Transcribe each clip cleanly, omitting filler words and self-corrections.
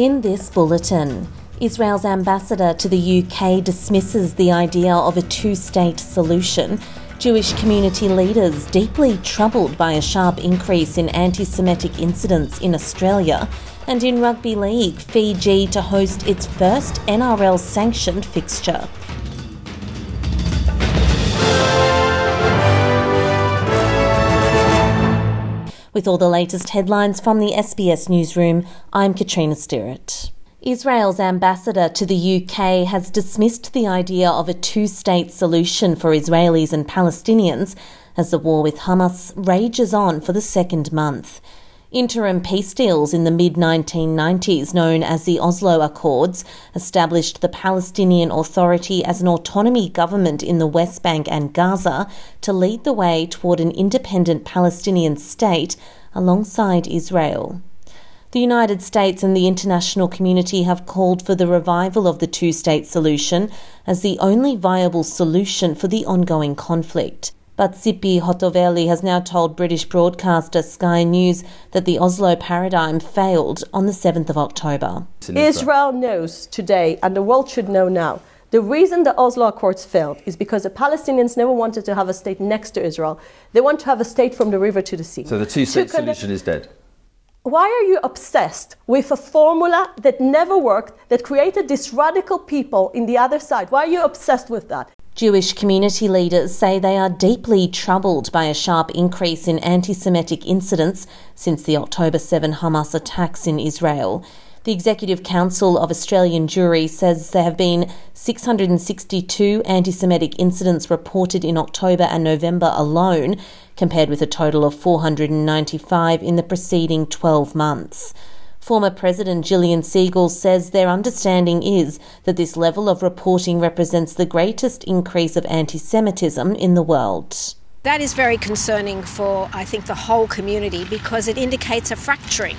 In this bulletin, Israel's ambassador to the UK dismisses the idea of a two-state solution. Jewish community leaders deeply troubled by a sharp increase in anti-Semitic incidents in Australia. And in rugby league, Fiji to host its first NRL-sanctioned fixture. With all the latest headlines from the SBS Newsroom, I'm Katrina Stirrett. Israel's ambassador to the UK has dismissed the idea of a two-state solution for Israelis and Palestinians as the war with Hamas rages on for the second month. Interim peace deals in the mid-1990s, known as the Oslo Accords, established the Palestinian Authority as an autonomy government in the West Bank and Gaza to lead the way toward an independent Palestinian state alongside Israel. The United States and the international community have called for the revival of the two-state solution as the only viable solution for the ongoing conflict. But Sipi Hotoveli has now told British broadcaster Sky News that the Oslo paradigm failed on the 7th of October. Israel knows today, and the world should know now, the reason the Oslo Accords failed is because the Palestinians never wanted to have a state next to Israel. They want to have a state from the river to the sea. So the two-state solution is dead. Why are you obsessed with a formula that never worked, that created this radical people in the other side? Why are you obsessed with that? Jewish community leaders say they are deeply troubled by a sharp increase in anti-Semitic incidents since the October 7 Hamas attacks in Israel. The Executive Council of Australian Jewry says there have been 662 anti-Semitic incidents reported in October and November alone, compared with a total of 495 in the preceding 12 months. Former President Gillian Siegel says their understanding is that this level of reporting represents the greatest increase of anti-Semitism in the world. That is very concerning for, I think, the whole community, because it indicates a fracturing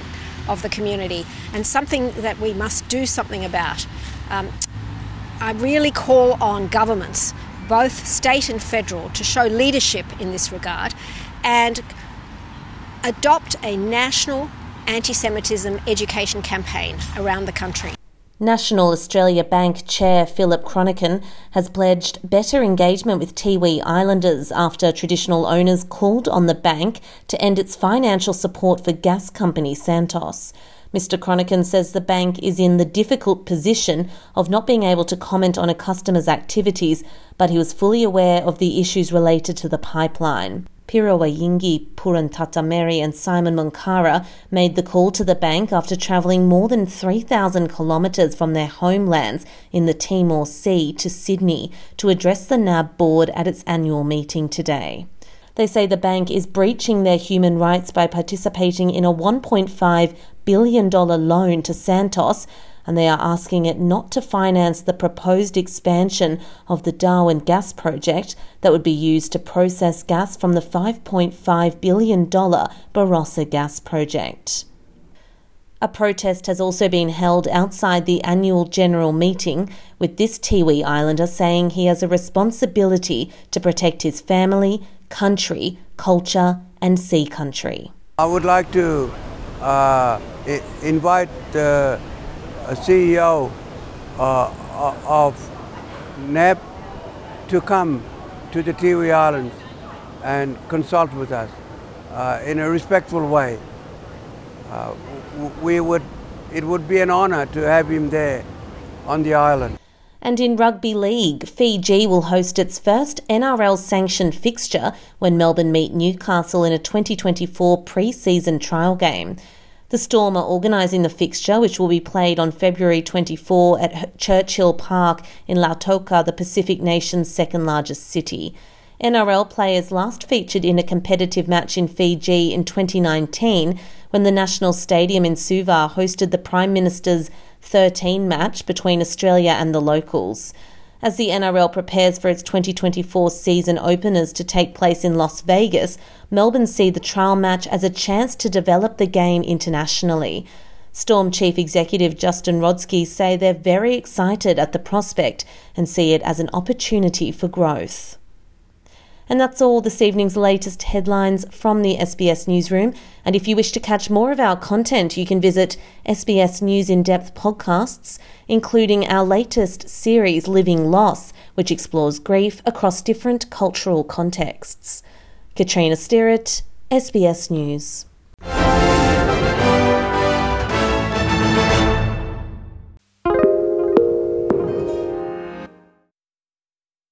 of the community and something that we must do something about. I really call on governments, both state and federal, to show leadership in this regard and adopt a national anti-Semitism education campaign around the country. National Australia Bank Chair Philip Chronican has pledged better engagement with Tiwi Islanders after traditional owners called on the bank to end its financial support for gas company Santos. Mr Chronican says the bank is in the difficult position of not being able to comment on a customer's activities, but he was fully aware of the issues related to the pipeline. Pirawayingi, Purantatameri and Simon Munkara made the call to the bank after travelling more than 3,000 kilometres from their homelands in the Timor Sea to Sydney to address the NAB board at its annual meeting today. They say the bank is breaching their human rights by participating in a $1.5 billion loan to Santos, and they are asking it not to finance the proposed expansion of the Darwin gas project that would be used to process gas from the $5.5 billion Barossa gas project. A protest has also been held outside the annual general meeting, with this Tiwi Islander saying he has a responsibility to protect his family, country, culture and sea country. I would like to invite the CEO of NAB to come to the Tiwi Islands and consult with us in a respectful way. It would be an honour to have him there on the island. And in rugby league, Fiji will host its first NRL-sanctioned fixture when Melbourne meet Newcastle in a 2024 pre-season trial game. The Storm are organising the fixture, which will be played on February 24 at Churchill Park in Lautoka, the Pacific nation's second largest city. NRL players last featured in a competitive match in Fiji in 2019 when the National Stadium in Suva hosted the Prime Minister's 13 match between Australia and the locals. As the NRL prepares for its 2024 season openers to take place in Las Vegas, Melbourne see the trial match as a chance to develop the game internationally. Storm Chief Executive Justin Rodsky say they're very excited at the prospect and see it as an opportunity for growth. And that's all this evening's latest headlines from the SBS Newsroom. And if you wish to catch more of our content, you can visit SBS News In-Depth podcasts, including our latest series, Living Loss, which explores grief across different cultural contexts. Katrina Sterrett, SBS News.